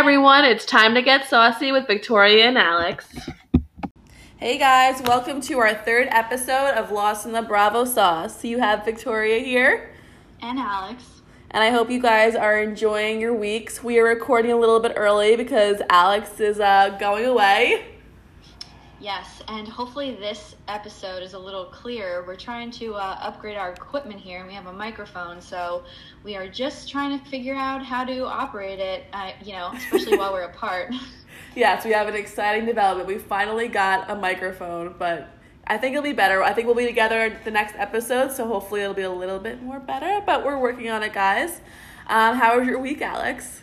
everyone, it's time to get saucy with Victoria and Alex. Hey guys, welcome to our third episode of Lost in the Bravo Sauce. You have Victoria here. And Alex. And I hope you guys are enjoying your weeks. We are recording a little bit early because Alex is going away. Yes, and hopefully this episode is a little clearer. We're trying to upgrade our equipment here, and we have a microphone, so we are just trying to figure out how to operate it, especially while we're apart. Yes, we have an exciting development. We finally got a microphone, but I think it'll be better. I think we'll be together the next episode, so hopefully it'll be a little bit more better, but we're working on it, guys. How was your week, Alex?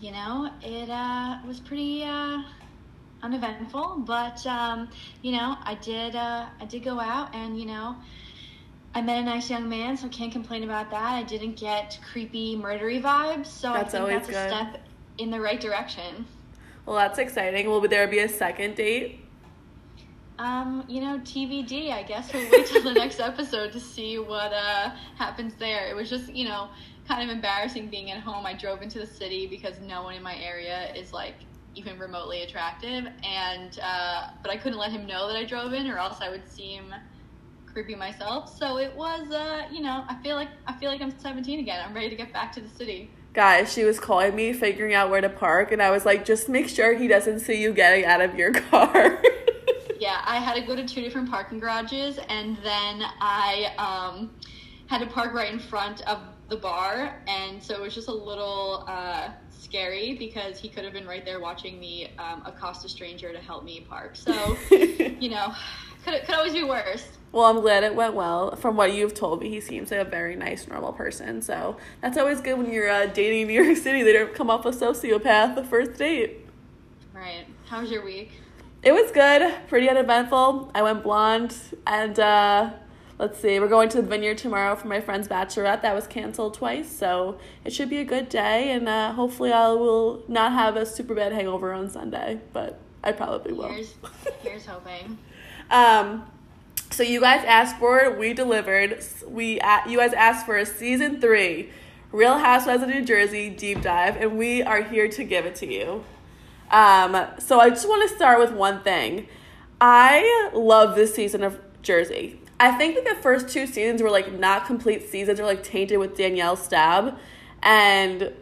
You know, it was pretty... uneventful, but I did go out, and I met a nice young man, so I can't complain about that. I didn't get creepy murdery vibes, so I think that's a step in the right direction. Well, that's exciting. Will there be a second date? TBD, I guess. We'll wait till the next episode to see what happens there. It was just kind of embarrassing being at home. I drove into the city because no one in my area is even remotely attractive, and but I couldn't let him know that I drove in, or else I would seem creepy myself. So it was I feel like I'm 17 again. I'm ready to get back to the city. Guys, she was calling me figuring out where to park, and I was like, just make sure he doesn't see you getting out of your car. Yeah, I had to go to two different parking garages, and then I had to park right in front of the bar, and so it was just a little scary because he could have been right there watching me accost a stranger to help me park. So, could always be worse. Well, I'm glad it went well. From what you've told me, he seems like a very nice, normal person. So that's always good when you're dating in New York City. They don't come off a sociopath the first date. Right. How was your week? It was good. Pretty uneventful. I went blonde, and let's see, we're going to the vineyard tomorrow for my friend's bachelorette. That was canceled twice, so it should be a good day, and hopefully I will not have a super bad hangover on Sunday, but I probably will. Here's hoping. So you guys asked for it. We delivered. You guys asked for a Season 3 Real Housewives of New Jersey deep dive, and we are here to give it to you. So I just want to start with one thing. I love this season of Jersey. I think that the first two seasons were, not complete seasons or, tainted with Danielle's stab. And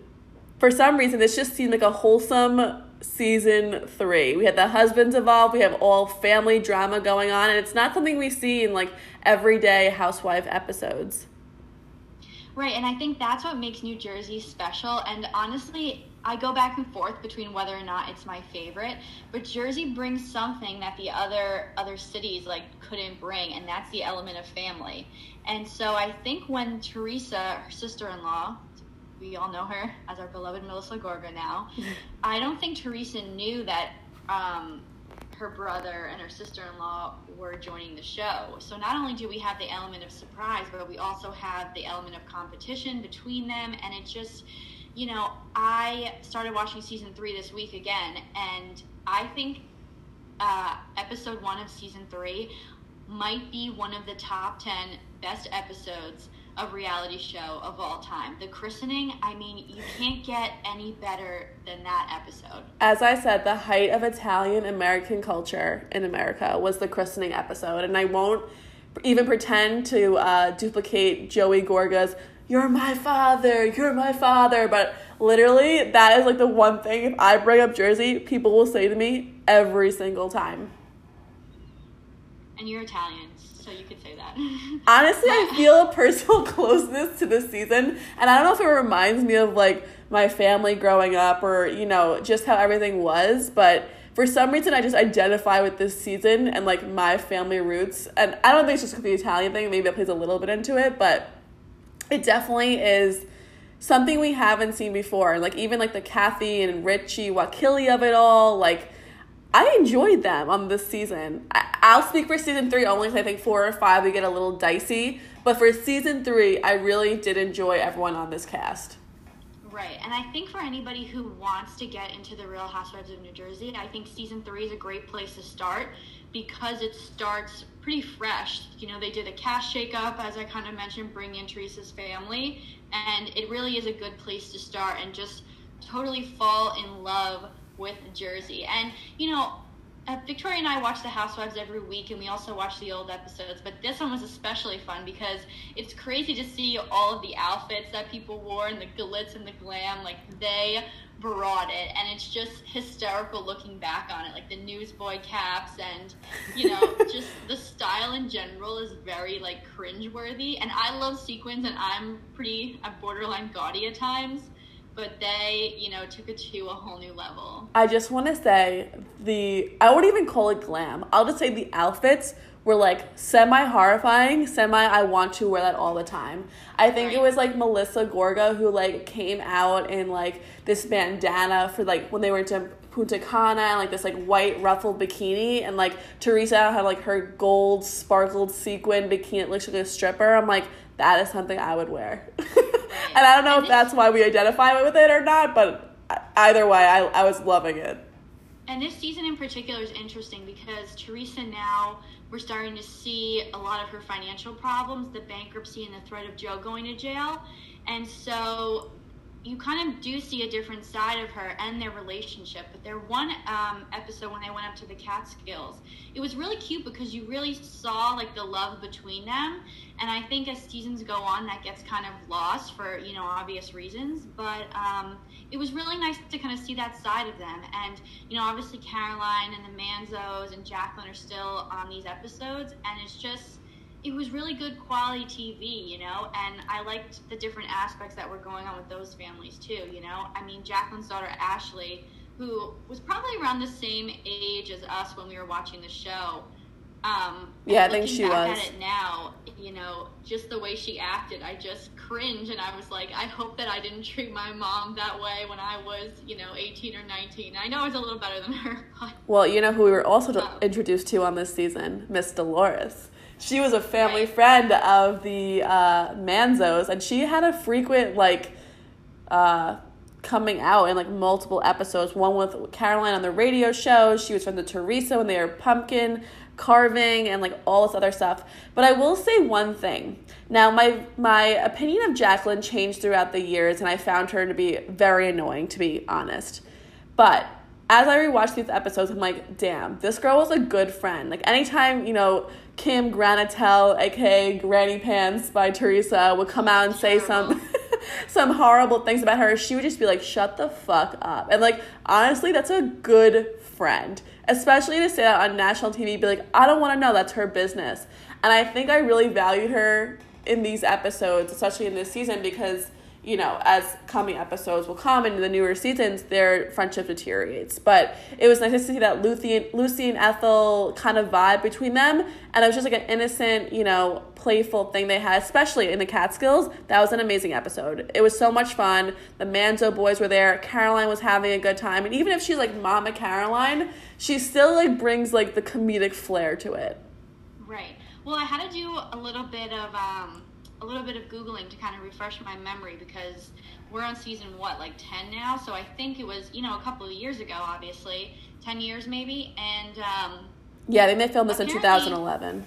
for some reason, this just seemed like a wholesome season 3. We had the husbands involved. We have all family drama going on. And it's not something we see in, everyday housewife episodes. Right, and I think that's what makes New Jersey special. And honestly, I go back and forth between whether or not it's my favorite, but Jersey brings something that the other cities couldn't bring, and that's the element of family. And so I think when Teresa, her sister-in-law, we all know her as our beloved Melissa Gorga now, I don't think Teresa knew that her brother and her sister-in-law were joining the show. So not only do we have the element of surprise, but we also have the element of competition between them, and it just... I started watching season 3 this week again, and I think episode 1 of season 3 might be one of the top 10 best episodes of reality show of all time. The christening, you can't get any better than that episode. As I said, the height of Italian-American culture in America was the christening episode, and I won't even pretend to duplicate Joey Gorga's you're my father, but literally that is the one thing, if I bring up Jersey, people will say to me every single time. And you're Italian, so you could say that. Honestly, I feel a personal closeness to this season, and I don't know if it reminds me of my family growing up or, just how everything was, but for some reason I just identify with this season and my family roots, and I don't think it's just the Italian thing, maybe that plays a little bit into it, but... it definitely is something we haven't seen before. Even the Kathy and Richie Wakili of it all. I enjoyed them on this season. I'll speak for season 3 only because I think 4 or 5 we get a little dicey. But for season 3, I really did enjoy everyone on this cast. Right, and I think for anybody who wants to get into the Real Housewives of New Jersey, I think season 3 is a great place to start because it starts pretty fresh. They did a cast shakeup, as I kind of mentioned, bring in Teresa's family, and it really is a good place to start and just totally fall in love with Jersey. And, you know, Victoria and I watch The Housewives every week, and we also watch the old episodes, but this one was especially fun because it's crazy to see all of the outfits that people wore and the glitz and the glam. Like, they brought it, and it's just hysterical looking back on it, like the newsboy caps and, you know, just the style in general is very, like, cringeworthy. And I love sequins, and I'm borderline gaudy at times, but they, you know, took it to a whole new level. I just want to say I wouldn't even call it glam. I'll just say the outfits were, like, semi-horrifying, I want to wear that all the time. I think it was, like, Melissa Gorga who, like, came out in, like, this bandana for, like, when they were into Punta Cana, and, like, this, like, white ruffled bikini, and, like, Teresa had, like, her gold sparkled sequin bikini. It looks like a stripper. I'm like, that is something I would wear. And I don't know if that's why we identify with it or not, but either way, I was loving it. And this season in particular is interesting because Teresa now, we're starting to see a lot of her financial problems, the bankruptcy and the threat of Joe going to jail. And so you kind of do see a different side of her and their relationship. But there one episode when they went up to the Catskills, it was really cute because you really saw, like, the love between them. And I think as seasons go on, that gets kind of lost for, you know, obvious reasons. But it was really nice to kind of see that side of them. And, you know, obviously Caroline and the Manzos and Jacqueline are still on these episodes. And it's just... it was really good quality TV, you know, and I liked the different aspects that were going on with those families too, you know. I mean, Jacqueline's daughter, Ashley, who was probably around the same age as us when we were watching the show. Yeah, I think she was. Looking back at it now, you know, just the way she acted, I just cringe, and I was like, I hope that I didn't treat my mom that way when I was, you know, 18 or 19. I know I was a little better than her. But... well, you know who we were also introduced to on this season? Miss Dolores. She was a family friend of the Manzos, and she had a frequent, like, coming out in, like, multiple episodes. One with Caroline on the radio show. She was from the Teresa when they were pumpkin carving and, like, all this other stuff. But I will say one thing. Now, my opinion of Jacqueline changed throughout the years, and I found her to be very annoying, to be honest. But... as I rewatched these episodes, I'm like, damn, this girl was a good friend. Like, anytime, you know, Kim Granatel, a.k.a. Granny Pants by Teresa, would come out and say some horrible things about her, she would just be like, shut the fuck up. And, like, honestly, that's a good friend. Especially to say that on national TV, be like, I don't want to know. That's her business. And I think I really valued her in these episodes, especially in this season, because... you know, as coming episodes will come in the newer seasons, their friendship deteriorates. But it was nice to see that Lucy and Ethel kind of vibe between them. And it was just like an innocent, you know, playful thing they had, especially in the Catskills. That was an amazing episode. It was so much fun. The Manzo boys were there. Caroline was having a good time. And even if she's like Mama Caroline, she still like brings like the comedic flair to it. Right. Well, I had to do a little bit of Googling to kind of refresh my memory because we're on season, 10 now? So I think it was, you know, a couple of years ago, obviously. 10 years maybe. And yeah, they may film this in 2011.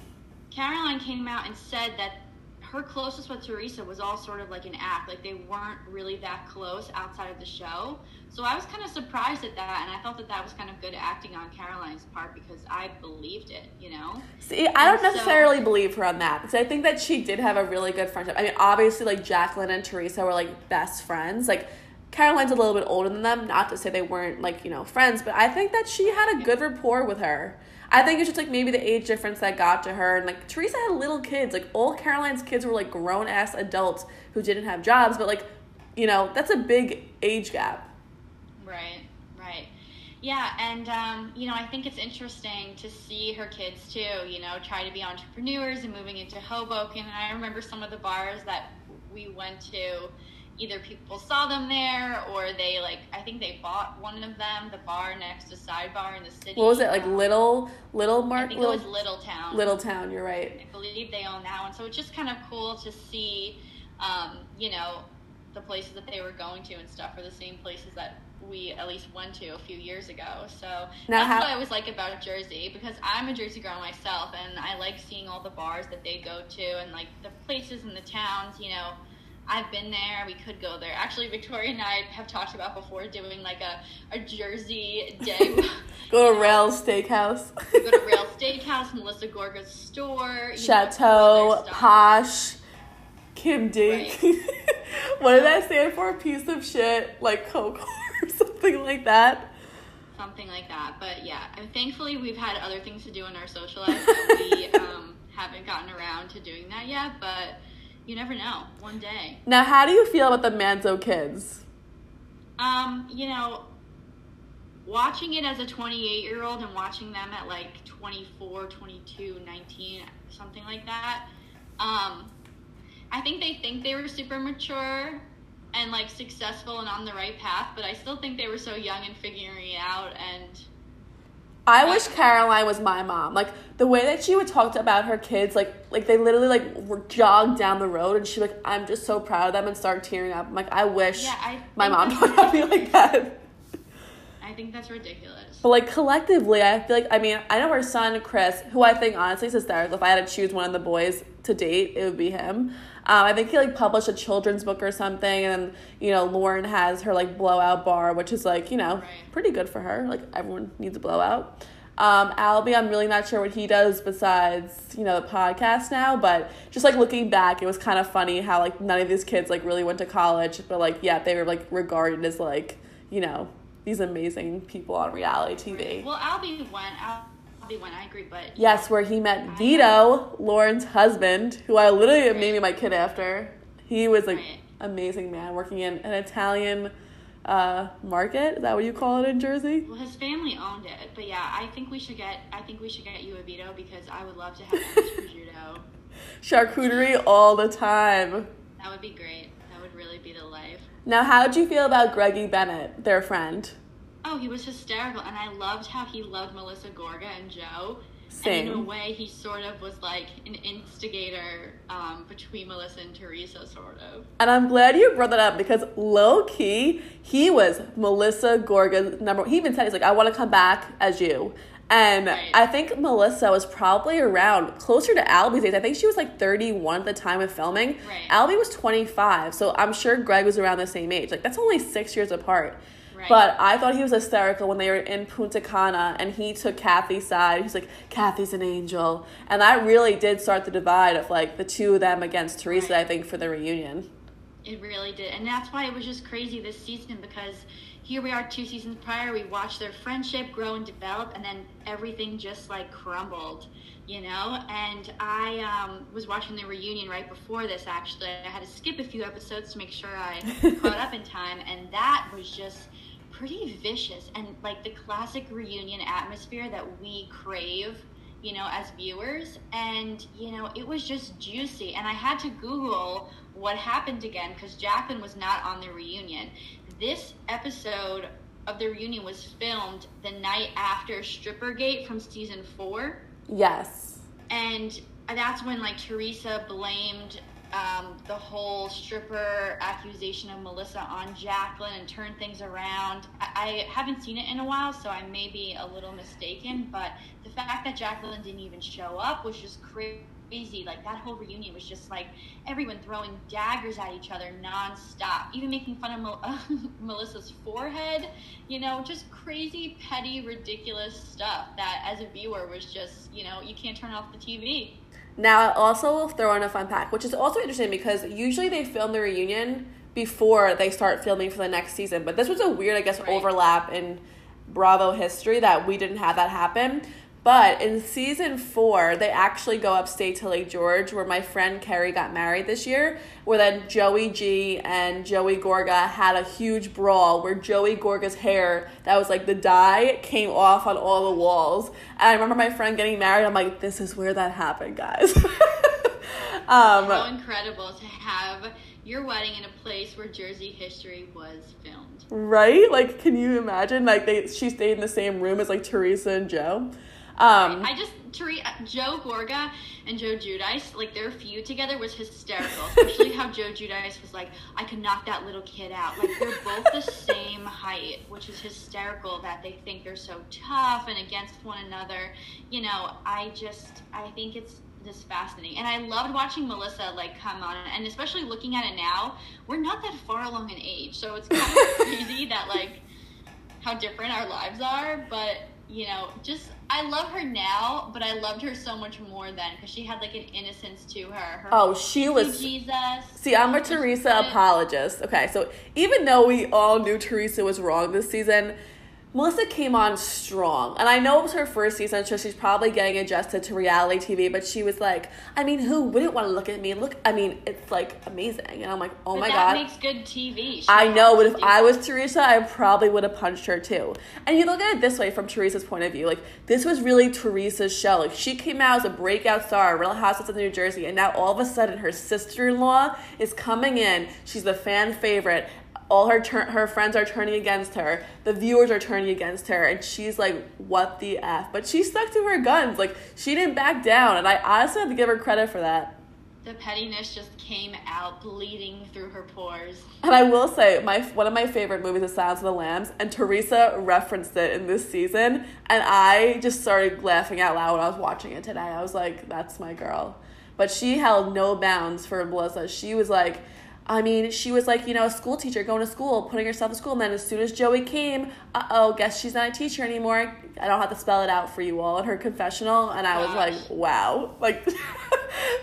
Caroline came out and said that her closest with Teresa was all sort of like an act. Like, they weren't really that close outside of the show. So I was kind of surprised at that, and I thought that that was kind of good acting on Caroline's part because I believed it, you know? See, I don't necessarily believe her on that because I think that she did have a really good friendship. I mean, obviously, like, Jacqueline and Teresa were, like, best friends. Like, Caroline's a little bit older than them, not to say they weren't, like, you know, friends, but I think that she had a good rapport with her. I think it's just, like, maybe the age difference that got to her. And, like, Teresa had little kids. Like, all Caroline's kids were, like, grown-ass adults who didn't have jobs. But, like, you know, that's a big age gap. Right, right. Yeah, and, you know, I think it's interesting to see her kids, too, you know, try to be entrepreneurs and moving into Hoboken. And I remember some of the bars that we went to, either people saw them there or they, like, I think they bought one of them, the bar next to Sidebar in the city. What was it, like Little Mark? I think it was Littletown. Littletown, you're right. I believe they own that one. So it's just kind of cool to see, you know, the places that they were going to and stuff are the same places that we at least went to a few years ago. So now that's what I always like about Jersey because I'm a Jersey girl myself and I like seeing all the bars that they go to and, like, the places in the towns, you know. I've been there. We could go there. Actually, Victoria and I have talked about before doing like a Jersey day. Go to Rail Steakhouse. Go to Rail Steakhouse, Melissa Gorga's store. Chateau, Posh, Kim Dink. Right. What did that stand for? Piece of shit, like Coco or something like that. Something like that. But yeah, and thankfully we've had other things to do in our social life. So we haven't gotten around to doing that yet, but you never know. One day. Now, how do you feel about the Manzo kids? You know, watching it as a 28-year-old and watching them at like 24, 22, 19, something like that, I think they were super mature and like successful and on the right path, but I still think they were so young and figuring it out. And I wish Caroline was my mom. Like the way that she would talk about her kids, like they literally like jogged down the road and she like, I'm just so proud of them, and start tearing up. I'm like, I wish my mom talked about me like that. I think that's ridiculous. But like collectively, I feel like, I mean, I know her son Chris, who I think honestly is hysterical. If I had to choose one of the boys to date, it would be him. I think he like published a children's book or something, and you know, Lauren has her like blowout bar, which is like, you know, pretty good for her. Like everyone needs a blowout. Albie, I'm really not sure what he does besides, you know, the podcast now, but just like looking back, it was kind of funny how like none of these kids like really went to college, but like yeah, they were like regarded as like, you know, these amazing people on reality TV. Well, Albie went, I agree, but... Yes, where he met Vito, Lauren's husband, who I literally made me my kid after. He was an amazing man working in an Italian market. Is that what you call it in Jersey? Well, his family owned it, but yeah, I think we should get you a Vito, because I would love to have prosciutto. Charcuterie all the time. That would be great. That would really be the life. Now, how did you feel about Greggy Bennett, their friend? Oh, he was hysterical, and I loved how he loved Melissa Gorga and Joe. Same. And in a way, he sort of was like an instigator between Melissa and Teresa, sort of. And I'm glad you brought that up, because low-key, he was Melissa Gorga's number one. He even said, he's like, I want to come back as you. And I think Melissa was probably around closer to Albie's age. I think she was like 31 at the time of filming. Right. Albie was 25, so I'm sure Greg was around the same age. Like, that's only 6 years apart. Right. But I thought he was hysterical when they were in Punta Cana and he took Kathy's side. He's like, Kathy's an angel. And that really did start the divide of like the two of them against Teresa, I think, for the reunion. It really did. And that's why it was just crazy this season, because here we are 2 seasons prior, we watched their friendship grow and develop, and then everything just like crumbled, you know? And I was watching the reunion right before this, actually. I had to skip a few episodes to make sure I caught up in time, and that was just pretty vicious, and like the classic reunion atmosphere that we crave, you know, as viewers. And, you know, it was just juicy. And I had to Google what happened again, because Jacqueline was not on the reunion. This episode of the reunion was filmed the night after Strippergate from season 4. Yes. And that's when, like, Teresa blamed the whole stripper accusation of Melissa on Jacqueline and turned things around. I haven't seen it in a while, so I may be a little mistaken, but the fact that Jacqueline didn't even show up was just crazy. Like, that whole reunion was just like everyone throwing daggers at each other nonstop, even making fun of Melissa's forehead, you know, just crazy, petty, ridiculous stuff that as a viewer was just, you know, you can't turn off the TV. Now, I also will throw in a fun fact, which is also interesting because usually they film the reunion before they start filming for the next season, but this was a weird, I guess, overlap in Bravo history that we didn't have that happen. But in season 4, they actually go upstate to Lake George, where my friend Carrie got married this year, where then Joey G and Joey Gorga had a huge brawl where Joey Gorga's hair, that was like the dye, came off on all the walls. And I remember my friend getting married. I'm like, this is where that happened, guys. So incredible to have your wedding in a place where Jersey history was filmed. Right? Like, can you imagine? Like, she stayed in the same room as like Teresa and Joe. Joe Gorga and Joe Judice, like, their feud together was hysterical, especially how Joe Judice was like, I could knock that little kid out. Like, they're both the same height, which is hysterical that they think they're so tough and against one another. You know, I think it's just fascinating. And I loved watching Melissa like come on, and especially looking at it now, we're not that far along in age, so it's kind of crazy that like how different our lives are. But you know, just I love her now, but I loved her so much more then because she had like an innocence to her. Oh, she was Jesus. See, I'm a Teresa apologist. Okay, so even though we all knew Teresa was wrong this season, Melissa came on strong. And I know it was her first season, so she's probably getting adjusted to reality TV, but she was like, I mean, who wouldn't want to look at me? Look, I mean, it's like amazing. And I'm like, oh my God. That makes good TV. I know, but if I was Teresa, I probably would have punched her too. And you look at it this way from Teresa's point of view. Like, this was really Teresa's show. Like, she came out as a breakout star, Real Housewives of New Jersey, and now all of a sudden her sister-in-law is coming in. She's the fan favorite. All her friends are turning against her. The viewers are turning against her. And she's like, what the F? But she stuck to her guns. Like, she didn't back down. And I honestly have to give her credit for that. The pettiness just came out bleeding through her pores. And I will say, one of my favorite movies is Silence of the Lambs. And Teresa referenced it in this season. And I just started laughing out loud when I was watching it today. I was like, that's my girl. But she held no bounds for Melissa. She was like... I mean, she was like, you know, a school teacher going to school, putting herself to school. And then as soon as Joey came, uh-oh, guess she's not a teacher anymore. I don't have to spell it out for you all in her confessional. And I was like, wow. Like,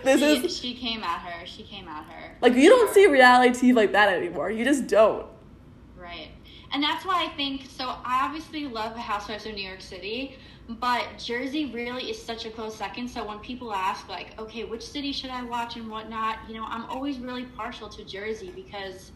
this is... She came at her. Like, you don't see reality like that anymore. You just don't. Right. And that's why I think... So, I obviously love the Housewives of New York City, but Jersey really is such a close second. So when people ask, like, okay, which city should I watch and whatnot, you know, I'm always really partial to Jersey because,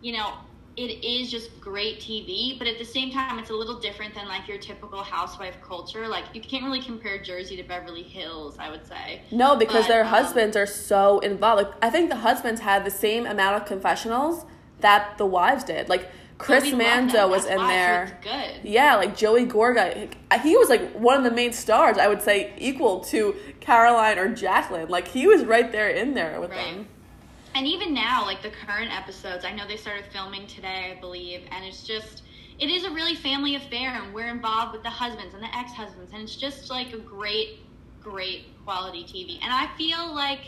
you know, it is just great TV. But at the same time, it's a little different than, like, your typical housewife culture. Like, you can't really compare Jersey to Beverly Hills, I would say. No, because their husbands are so involved. Like, I think the husbands had the same amount of confessionals that the wives did. Like, Chris Manzo was in there. Good. Yeah, like Joey Gorga. He was like one of the main stars, I would say, equal to Caroline or Jacqueline. Like, he was right there in there with them. And even now, like the current episodes, I know they started filming today, I believe, and it's just, it is a really family affair, and we're involved with the husbands and the ex-husbands, and it's just like a great, great quality TV. And I feel like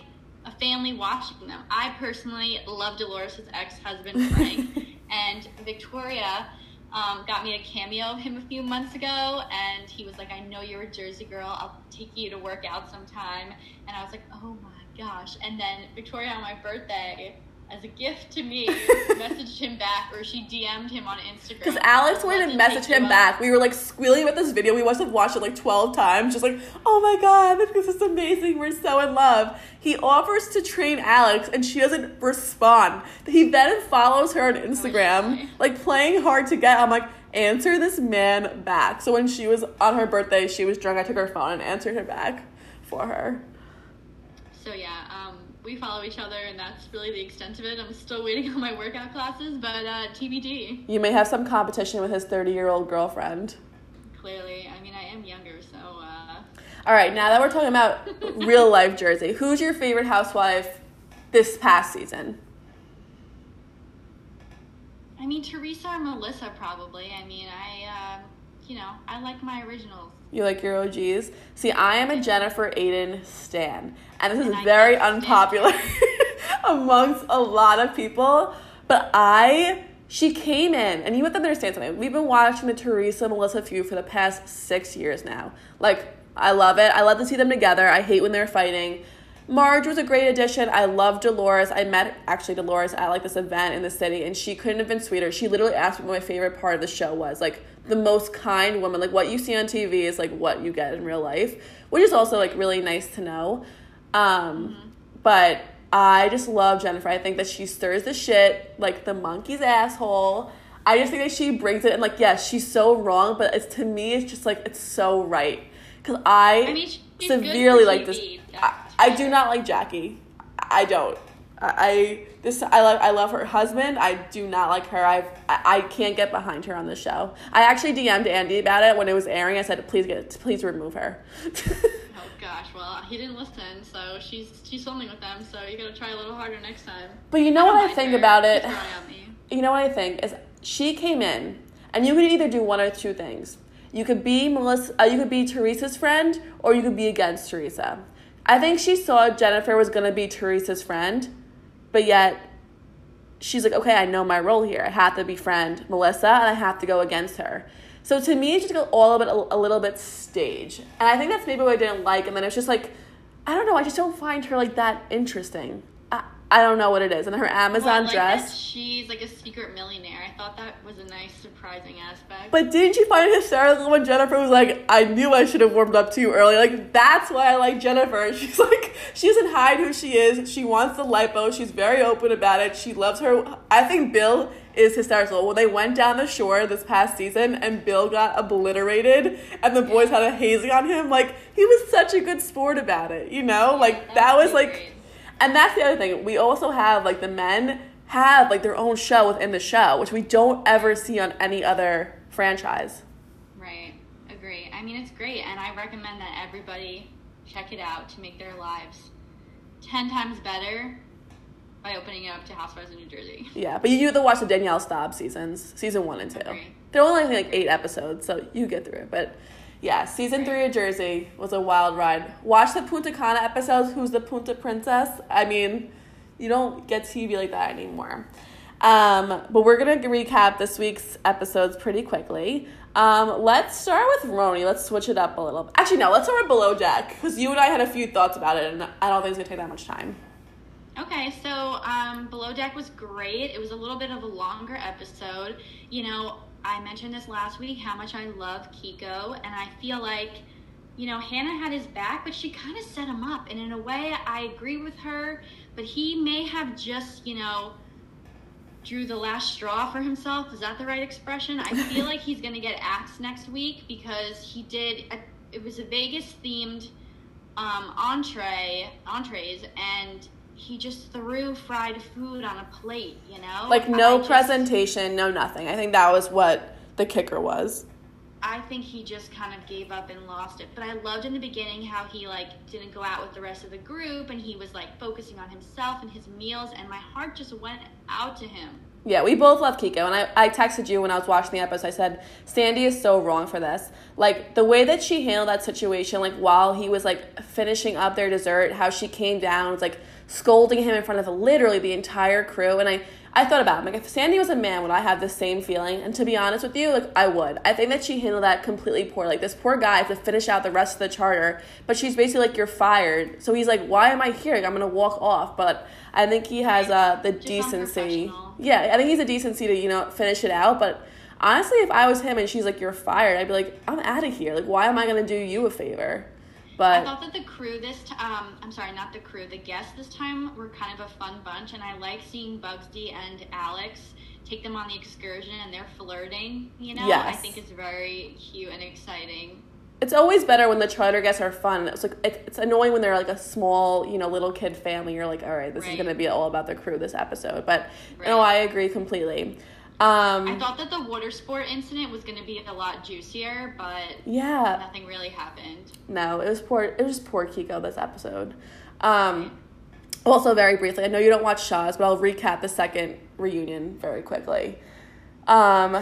a family watching them. I personally love Dolores' ex-husband, Frank. And Victoria got me a cameo of him a few months ago, and he was like, I know you're a Jersey girl. I'll take you to work out sometime. And I was like, oh, my gosh. And then Victoria, on my birthday, as a gift to me, messaged him back, or she DM'd him on Instagram. Because Alex wanted to message him back. We were, like, squealing about this video. We must have watched it, like, 12 times. Just like, oh, my God, this is amazing. We're so in love. He offers to train Alex, and she doesn't respond. He then follows her on Instagram, like, playing hard to get. I'm like, answer this man back. So when she was on her birthday, she was drunk. I took her phone and answered her back for her. So, yeah, we follow each other, and that's really the extent of it. I'm still waiting on my workout classes, but TBD. You may have some competition with his 30-year-old girlfriend. Clearly. I mean, I am younger, so... All right, now that we're talking about real-life Jersey, who's your favorite housewife this past season? I mean, Teresa or Melissa, probably. I mean, I like my originals. You like your OGs? See, I am a Jennifer Aiden stan. And this is very unpopular amongst a lot of people. But she came in. And you have to understand something. We've been watching the Teresa and Melissa feud for the past 6 years now. Like, I love it. I love to see them together. I hate when they're fighting. Marge was a great addition. I love Dolores. I met, actually, Dolores at, like, this event in the city, and she couldn't have been sweeter. She literally asked me what my favorite part of the show was. Like, the most kind woman. Like, what you see on TV is, like, what you get in real life, which is also, like, really nice to know. But I just love Jennifer. I think that she stirs the shit, like, the monkey's asshole. I just think that she brings it, and, like, yes, she's so wrong, but it's, to me, it's just, like, it's so right. Because I mean, she's severely like this. I do not like Jackie. I don't. I love her husband. I do not like her. I can't get behind her on this show. I actually DM'd Andy about it when it was airing. I said, please remove her. Oh gosh. Well, he didn't listen, so she's filming with them. So you gotta try a little harder next time. But you know what I think about it. You know what I think is she came in, and you could either do one or two things. You could be Teresa, you could be Teresa's friend, or you could be against Teresa. I think she saw Jennifer was going to be Teresa's friend, but yet she's like, okay, I know my role here. I have to befriend Melissa, and I have to go against her. So to me, it's just all a little bit staged. And I think that's maybe what I didn't like. And then it's just like, I don't know. I just don't find her like that interesting. I don't know what it is. And her Amazon dress. She's like a secret millionaire. I thought that was a nice, surprising aspect. But didn't you find it hysterical when Jennifer was like, I knew I should have warmed up too early. Like, that's why I like Jennifer. She's like, she doesn't hide who she is. She wants the lipo. She's very open about it. She loves her. I think Bill is hysterical. When they went down the shore this past season and Bill got obliterated and the boys had a hazing on him, like, he was such a good sport about it, you know? Like, that was like... Great. And that's the other thing. We also have, like, the men have, like, their own show within the show, which we don't ever see on any other franchise. Right. Agree. I mean, it's great, and I recommend that everybody check it out to make their lives 10 times better by opening it up to Housewives of New Jersey. Yeah, but you have to watch the Danielle Staub seasons, season 1 and 2. Agree. They're only, like, 8 episodes, so you get through it, but... Yeah, season 3 of Jersey was a wild ride. Watch the Punta Cana episodes. Who's the Punta Princess? I mean, you don't get TV like that anymore. But we're going to recap this week's episodes pretty quickly. Let's start with Roni. Let's switch it up a little. Actually, no, let's start with Below Deck because you and I had a few thoughts about it, and I don't think it's going to take that much time. Okay, so Below Deck was great. It was a little bit of a longer episode. You know, I mentioned this last week, how much I love Kiko, and I feel like, you know, Hannah had his back, but she kind of set him up, and in a way, I agree with her, but he may have just, you know, drew the last straw for himself. Is that the right expression? I feel like he's going to get axed next week because he did, it was a Vegas-themed entrees, and... He just threw fried food on a plate, you know? Like, no presentation, no nothing. I think that was what the kicker was. I think he just kind of gave up and lost it. But I loved in the beginning how he, like, didn't go out with the rest of the group, and he was, like, focusing on himself and his meals, and my heart just went out to him. Yeah, we both love Kiko, and I texted you when I was watching the episode. I said, Sandy is so wrong for this. Like, the way that she handled that situation, like, while he was, like, finishing up their dessert, how she came down was, like, scolding him in front of literally the entire crew. And I thought about him. Like, if Sandy was a man, would I have the same feeling? And to be honest with you, like, I would. I think that she handled that completely poor. Like, this poor guy has to finish out the rest of the charter, but she's basically like, you're fired. So he's like, why am I here? Like, I'm going to walk off. But I think he has the decency. Yeah, I think he's a decency to, you know, finish it out. But honestly, if I was him and she's like, you're fired, I'd be like, I'm out of here. Like, why am I going to do you a favor? But I thought that the crew this the guests this time were kind of a fun bunch, and I like seeing Bugsy and Alex take them on the excursion, and they're flirting, you know? Yes. I think it's very cute and exciting. It's always better when the charter guests are fun. It's like it's annoying when they're like a small, you know, little kid family. You're like, all right, this is going to be all about the crew this episode. But no, I agree completely. I thought that the water sport incident was going to be a lot juicier, but nothing really happened. No, it was poor. It was poor Kiko this episode. Also, very briefly, I know you don't watch Shahs, but I'll recap the second reunion very quickly. I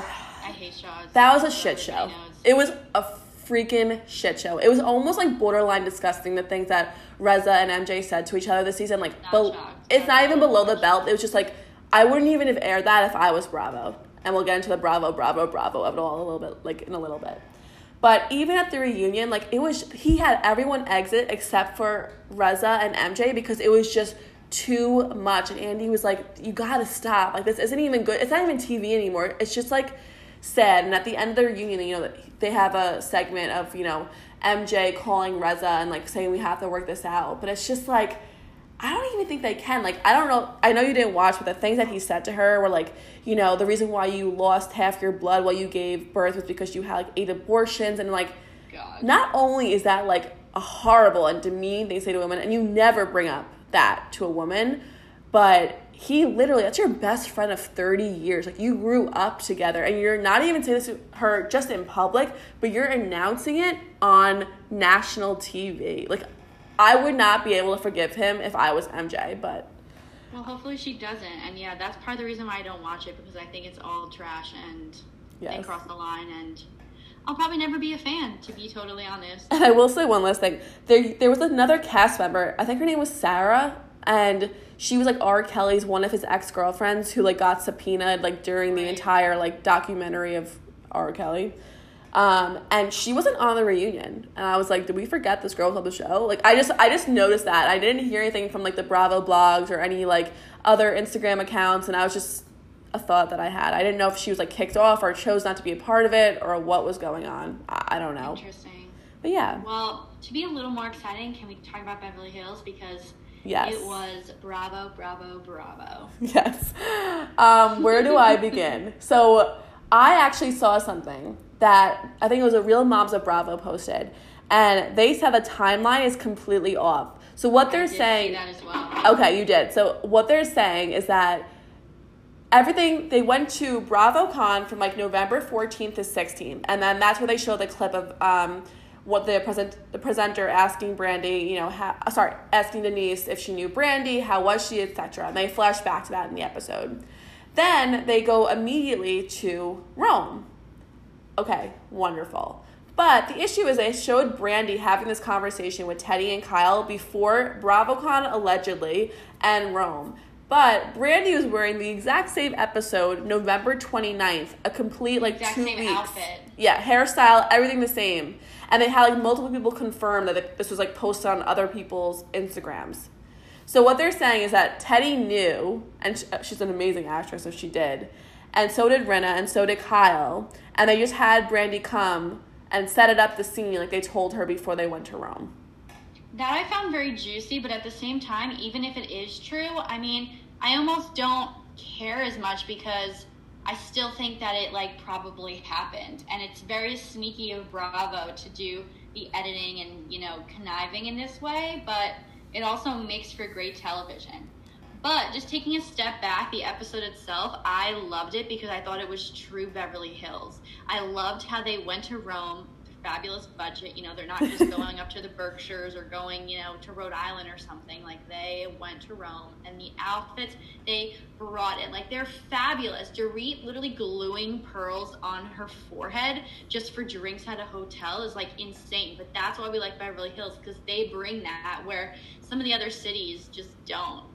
hate Shahs. That was a shit show. It was a freaking shit show. It was almost like borderline disgusting, the things that Reza and MJ said to each other this season. Like, it's not even below the belt. It was just like, I wouldn't even have aired that if I was Bravo. And we'll get into the Bravo of it all a little bit, like, in a little bit. But even at the reunion, like, it was, he had everyone exit except for Reza and MJ because it was just too much. And Andy was like, you gotta stop. Like, this isn't even good. It's not even TV anymore. It's just, like, sad. And at the end of the reunion, you know, they have a segment of, you know, MJ calling Reza and, like, saying we have to work this out. But it's just, like... I don't even think they can. Like, I don't know. I know you didn't watch, but the things that he said to her were like, you know, the reason why you lost half your blood while you gave birth was because you had like 8 abortions. And like, God. Not only is that like a horrible and demeaning thing to say to women, and you never bring up that to a woman, but he literally, that's your best friend of 30 years. Like, you grew up together, and you're not even saying this to her just in public, but you're announcing it on national TV. Like, I would not be able to forgive him if I was MJ, but... Well, hopefully she doesn't. And, yeah, that's part of the reason why I don't watch it, because I think it's all trash, and they cross the line. And I'll probably never be a fan, to be totally honest. And I will say one last thing. There was another cast member. I think her name was Sarah. And she was, like, R. Kelly's, one of his ex-girlfriends who, like, got subpoenaed, like, during the entire, like, documentary of R. Kelly. And she wasn't on the reunion. And I was like, did we forget this girl was on the show? Like, I just noticed that. I didn't hear anything from, like, the Bravo blogs or any, like, other Instagram accounts. And I was just a thought that I had. I didn't know if she was, like, kicked off or chose not to be a part of it or what was going on. I don't know. Interesting. But, yeah. Well, to be a little more exciting, can we talk about Beverly Hills? Because... Yes. It was Bravo, Bravo, Bravo. Yes. Where do I begin? So I actually saw something that I think it was a Real Moms of Bravo posted. And they said the timeline is completely off. So what they're saying... I did see that as well. Okay, you did. So what they're saying is that everything... They went to BravoCon from like November 14th to 16th. And then that's where they showed the clip of... what the presenter asking Brandy, you know, asking Denise if she knew Brandy, how was she, etc. And they flash back to that in the episode. Then they go immediately to Rome. Okay, wonderful. But the issue is they showed Brandy having this conversation with Teddy and Kyle before BravoCon, allegedly, and Rome. But Brandy was wearing the exact same episode, November 29th, a complete, like, exact 2 weeks. Same outfit. Yeah, hairstyle, everything the same. And they had, like, multiple people confirm that this was, like, posted on other people's Instagrams. So what they're saying is that Teddy knew, and she's an amazing actress, so she did. And so did Renna, and so did Kyle. And they just had Brandy come and set it up the scene like they told her before they went to Rome. That I found very juicy, but at the same time, even if it is true, I mean... I almost don't care as much because I still think that it, like, probably happened. And it's very sneaky of Bravo to do the editing and, you know, conniving in this way. But it also makes for great television. But just taking a step back, the episode itself, I loved it because I thought it was true Beverly Hills. I loved how they went to Rome, fabulous budget. You know, they're not just going up to the Berkshires or going, you know, to Rhode Island or something. Like, they went to Rome, and the outfits, they brought it. Like, they're fabulous. Dorit literally gluing pearls on her forehead just for drinks at a hotel is, like, insane. But that's why we like Beverly Hills, because they bring that where some of the other cities just don't.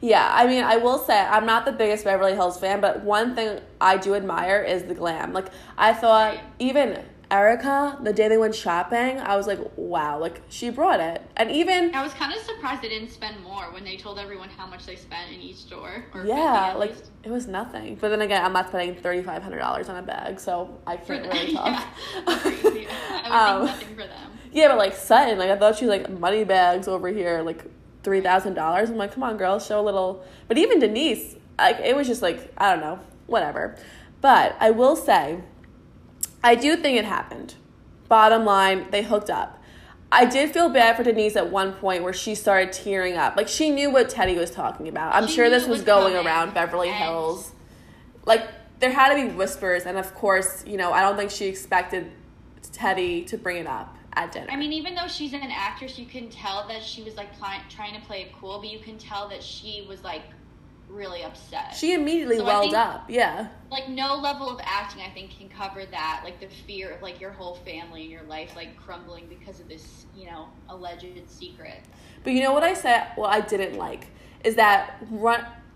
Yeah, I mean, I will say, I'm not the biggest Beverly Hills fan, but one thing I do admire is the glam. Like, I thought even Erica, the day they went shopping, I was like, wow, like, she brought it. And even... I was kind of surprised they didn't spend more when they told everyone how much they spent in each store. Or yeah, like, least. It was nothing. But then again, I'm not spending $3,500 on a bag, so I can't really talk. Yeah, I would think nothing for them. Yeah, but, like, Sutton, like, I thought she was, like, money bags over here, like, $3,000. I'm like, come on, girl, show a little... But even Denise, like, it was just, like, I don't know, whatever. But I will say... I do think it happened. Bottom line, they hooked up. I did feel bad for Denise at one point where she started tearing up. Like, she knew what Teddy was talking about. I'm sure this was going around Beverly Hills. Like, there had to be whispers. And, of course, you know, I don't think she expected Teddy to bring it up at dinner. I mean, even though she's an actress, you can tell that she was, like, trying to play it cool. But you can tell that she was, like... really upset. She immediately welled up, yeah. Like, no level of acting, I think, can cover that. Like, the fear of, like, your whole family and your life, like, crumbling because of this, you know, alleged secret. But you know what I said? Well, I didn't like is that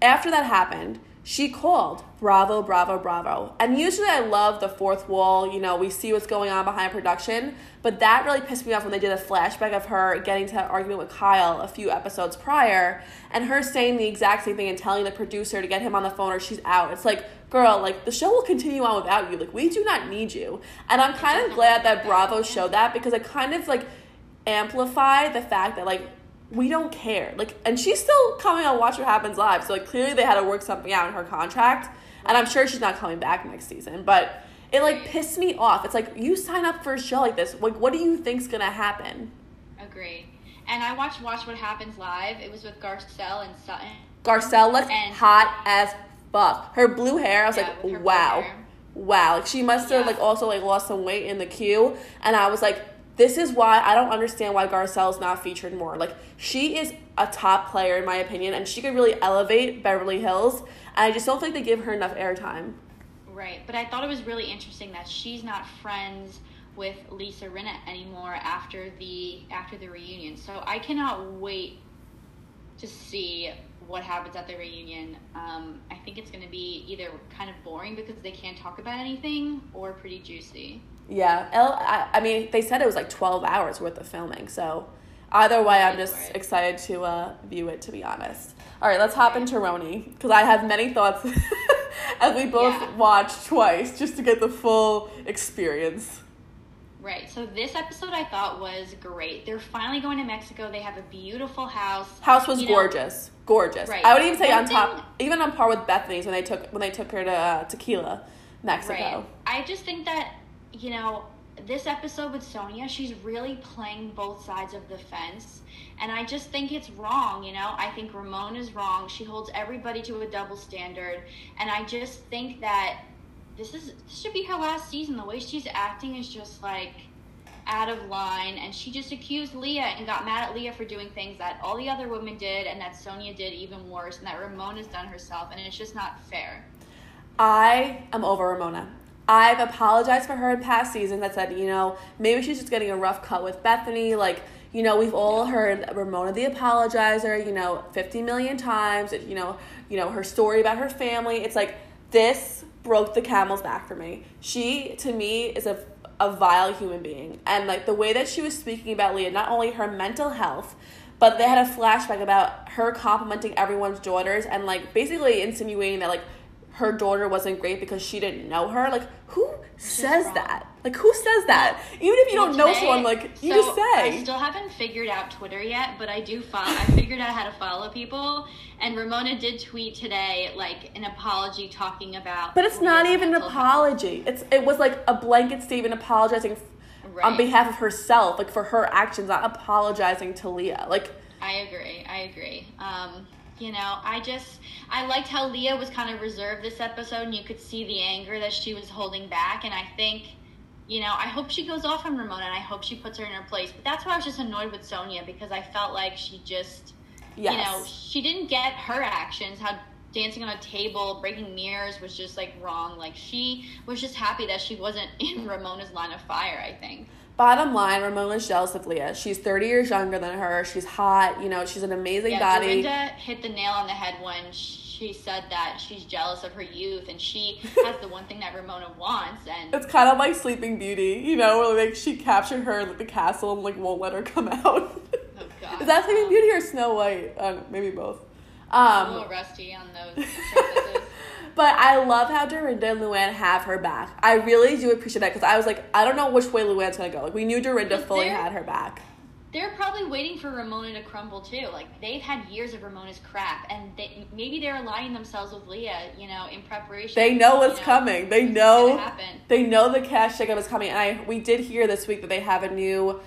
after that happened, she called Bravo, Bravo, Bravo. And usually I love the fourth wall, you know, we see what's going on behind production. But that really pissed me off when they did a flashback of her getting to that argument with Kyle a few episodes prior and her saying the exact same thing and telling the producer to get him on the phone or she's out. It's like, girl, like, the show will continue on without you. Like, we do not need you. And I'm kind of glad that Bravo showed that because it kind of, like, amplified the fact that, like, we don't care. Like, and she's still coming on Watch What Happens Live. So, like, clearly they had to work something out in her contract. And I'm sure she's not coming back next season. But it, like, pissed me off. It's like, you sign up for a show like this. Like, what do you think's going to happen? Agreed. And I watched Watch What Happens Live. It was with Garcelle and Sutton. Garcelle looked hot as fuck. Her blue hair, I was like, wow. Like, she must have, like, also, like, lost some weight in the queue. And I was like... This is why I don't understand why Garcelle's not featured more. Like, she is a top player, in my opinion, and she could really elevate Beverly Hills. And I just don't think they give her enough airtime. Right. But I thought it was really interesting that she's not friends with Lisa Rinna anymore after the reunion. So I cannot wait to see what happens at the reunion. I think it's going to be either kind of boring because they can't talk about anything, or pretty juicy. Yeah. I mean, they said it was like 12 hours worth of filming, so either way, I'm just excited to view it, to be honest. All right, let's hop into Roni, because I have many thoughts as we both watched twice just to get the full experience. Right. So this episode I thought was great. They're finally going to Mexico. They have a beautiful house. House was gorgeous. Gorgeous. Right. I would even say even on par with Bethany's when they took her to Tequila, Mexico. Right. I just think that, this episode with Sonia, she's really playing both sides of the fence, and I just think it's wrong. I think Ramona is wrong. She holds everybody to a double standard, and I just think that this should be her last season. The way she's acting is just like out of line, and she just accused Leah and got mad at Leah for doing things that all the other women did, and that Sonia did even worse, and that Ramona's done herself, and it's just not fair. I am over Ramona. I've apologized for her in past seasons. I said, maybe she's just getting a rough cut with Bethany. Like, we've all heard Ramona the apologizer, 50 million times. Her story about her family. It's like, this broke the camel's back for me. She, to me, is a vile human being. And, like, the way that she was speaking about Leah, not only her mental health, but they had a flashback about her complimenting everyone's daughters and, like, basically insinuating that, like, her daughter wasn't great because she didn't know her. Like, who says that? Like, who says that? Even if you don't know someone, like, you just say. I still haven't figured out Twitter yet, but I do follow. I figured out how to follow people. And Ramona did tweet today, like, an apology talking about. But it's not even an apology. It was like a blanket statement apologizing on behalf of herself, like, for her actions, not apologizing to Leah. Like, I agree. I liked how Leah was kind of reserved this episode, and you could see the anger that she was holding back. And I think, I hope she goes off on Ramona, and I hope she puts her in her place. But that's why I was just annoyed with Sonia, because I felt like she just, she didn't get her actions. How dancing on a table, breaking mirrors was just, like, wrong. Like, she was just happy that she wasn't in Ramona's line of fire, I think. Bottom line, Ramona's jealous of Leah. She's 30 years younger than her. She's hot. She's an amazing body. Dorinda hit the nail on the head when she said that she's jealous of her youth, and she has the one thing that Ramona wants. And it's kind of like Sleeping Beauty, where, like, she captured her at the castle and, like, won't let her come out. Oh, God. Is that Sleeping Beauty or Snow White? Maybe both. I'm a little rusty on those. But I love how Dorinda and Luann have her back. I really do appreciate that, because I was like, I don't know which way Luann's going to go. Like, we knew Dorinda fully had her back. They're probably waiting for Ramona to crumble, too. Like, they've had years of Ramona's crap, and maybe they're aligning themselves with Leah, in preparation. They know what's coming. They know. They know the cash shakeup is coming. And we did hear this week that they have a new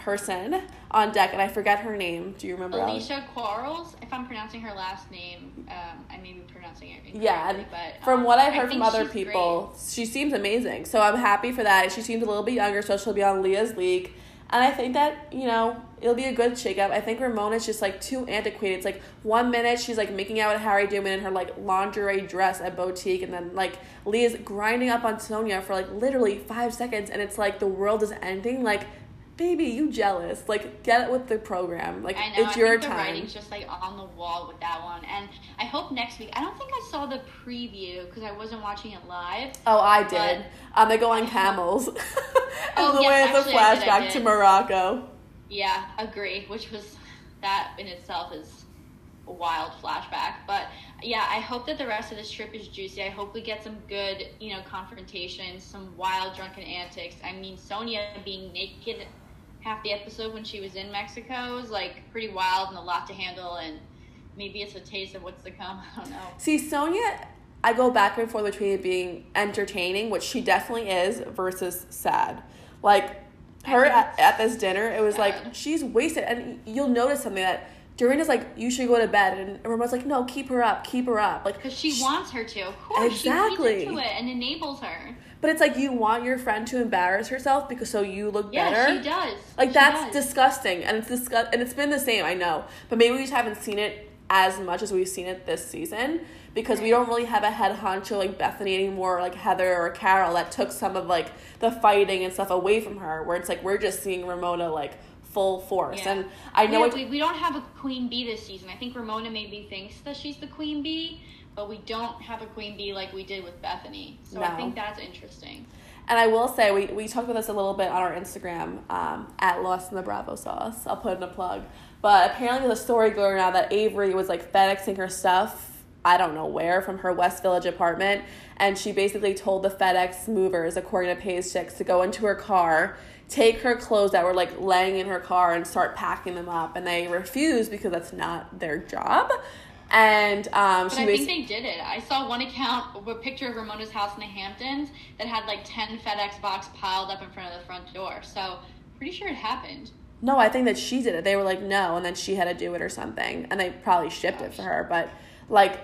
person on deck, and I forget her name. Do you remember? Alicia Quarles, if I'm pronouncing her last name. I may be pronouncing it incorrectly, but from what I've heard from other people, she seems amazing, so I'm happy for that. She seems a little bit younger, so she'll be on Leah's league, and I think that it'll be a good shakeup. I think Ramona's just, like, too antiquated. It's like, one minute she's, like, making out with Harry Duman in her, like, lingerie dress at Boutique, and then, like, Leah's grinding up on Sonia for, like, literally 5 seconds, and it's like the world is ending. Like, baby, you jealous. Like, get it with the program. Like, it's your time. I know, I think the writing's just, like, on the wall with that one. And I hope next week. I don't think I saw the preview because I wasn't watching it live. Oh, I did. They go on camels. And Luann's a flashback to Morocco. Yeah, agree. Which was, that in itself is a wild flashback. But, yeah, I hope that the rest of this trip is juicy. I hope we get some good, confrontations, some wild drunken antics. I mean, Sonia being naked half the episode when she was in Mexico is, like, pretty wild and a lot to handle, and maybe it's a taste of what's to come. I don't know. See, Sonia, I go back and forth between being entertaining, which she definitely is, versus sad. Like, her at this dinner, it was sad. Like, she's wasted. And you'll notice something that Dorinda's like, you should go to bed. And Ramona's like, no, keep her up. Like, because she wants her to. Of course. Exactly. She leads into it and enables her. But it's like, you want your friend to embarrass herself because so you look better. Yeah, she does. Like, that's disgusting. And it's disgusting. And it's been the same, I know. But maybe we just haven't seen it as much as we've seen it this season. because we don't really have a head honcho like Bethany anymore, or like Heather or Carol that took some of like the fighting and stuff away from her, where it's like we're just seeing Ramona like full force. Yeah. And I know we don't have a queen bee this season. I think Ramona maybe thinks that she's the queen bee, but we don't have a queen bee like we did with Bethany. So no. I think that's interesting. And I will say, we talked about this a little bit on our Instagram, at Lost in the Bravo Sauce. I'll put in a plug. But apparently there's a story going around that Avery was, like, FedExing her stuff, I don't know where, from her West Village apartment. And she basically told the FedEx movers, according to Page Six, to go into her car, take her clothes that were, like, laying in her car and start packing them up. And they refused because that's not their job. And I think they did it. I saw one account of a picture of Ramona's house in the Hamptons that had like 10 FedEx boxes piled up in front of the front door. So pretty sure it happened. No, I think that she did it. They were like, no, and then she had to do it or something. And they probably shipped it for her. But like,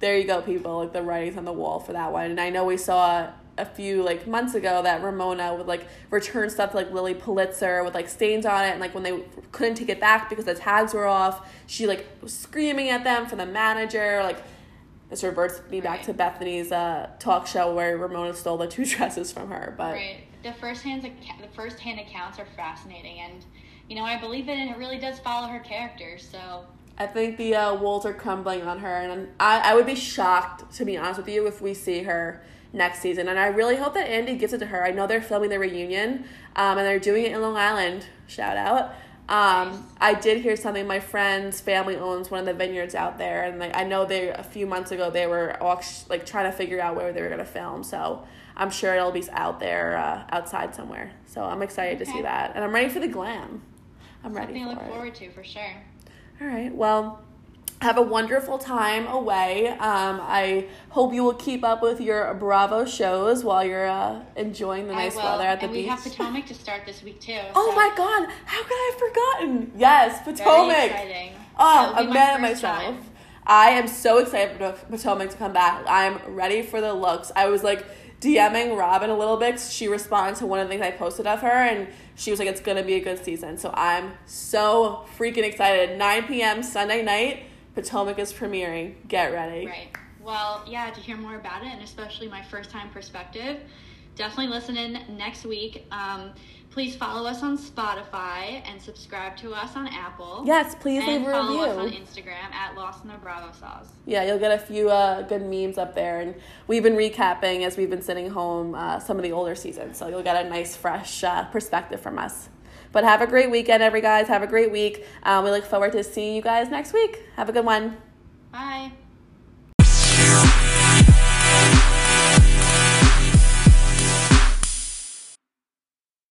there you go, people. Like, the writing's on the wall for that one. And I know we saw a few like months ago that Ramona would like return stuff to like Lily Pulitzer with like stains on it, and like when they couldn't take it back because the tags were off, she like was screaming at them for the manager. Like, this reverts me back to Bethany's talk show where Ramona stole the 2 dresses from her. But the first hand accounts are fascinating, and you know, I believe it, and it really does follow her character. So I think the walls are crumbling on her, and I would be shocked, to be honest with you, if we see her next season. And I really hope that Andy gives it to her. I know they're filming their reunion, and they're doing it in Long Island. Shout out. Nice. I did hear something. My friend's family owns one of the vineyards out there, and like, I know they a few months ago they were like trying to figure out where they were going to film. So I'm sure it'll be out there, outside somewhere. So I'm excited to see that, and I'm ready for the glam. Something to look forward to for sure. All right. Well, have a wonderful time away. I hope you will keep up with your Bravo shows while you're enjoying the nice weather at the beach. And we have Potomac to start this week, too. Oh, so. My God. How could I have forgotten? Yes, Potomac. Very exciting. Oh, I'm mad at myself. I am so excited for Potomac to come back. I'm ready for the looks. I was, like, DMing Robin a little bit. She responded to one of the things I posted of her, and she was like, it's going to be a good season. So I'm so freaking excited. 9 p.m. Sunday night. Potomac is premiering. Get ready. Right. Well, yeah, to hear more about it, and especially my first-time perspective, definitely listen in next week. Please follow us on Spotify and subscribe to us on Apple. Yes, please leave a review. And follow us on Instagram at Lost in the Bravo Sauce. Yeah, you'll get a few good memes up there. And we've been recapping as we've been sitting home some of the older seasons, so you'll get a nice, fresh perspective from us. But have a great weekend, every guys. Have a great week. We look forward to seeing you guys next week. Have a good one. Bye.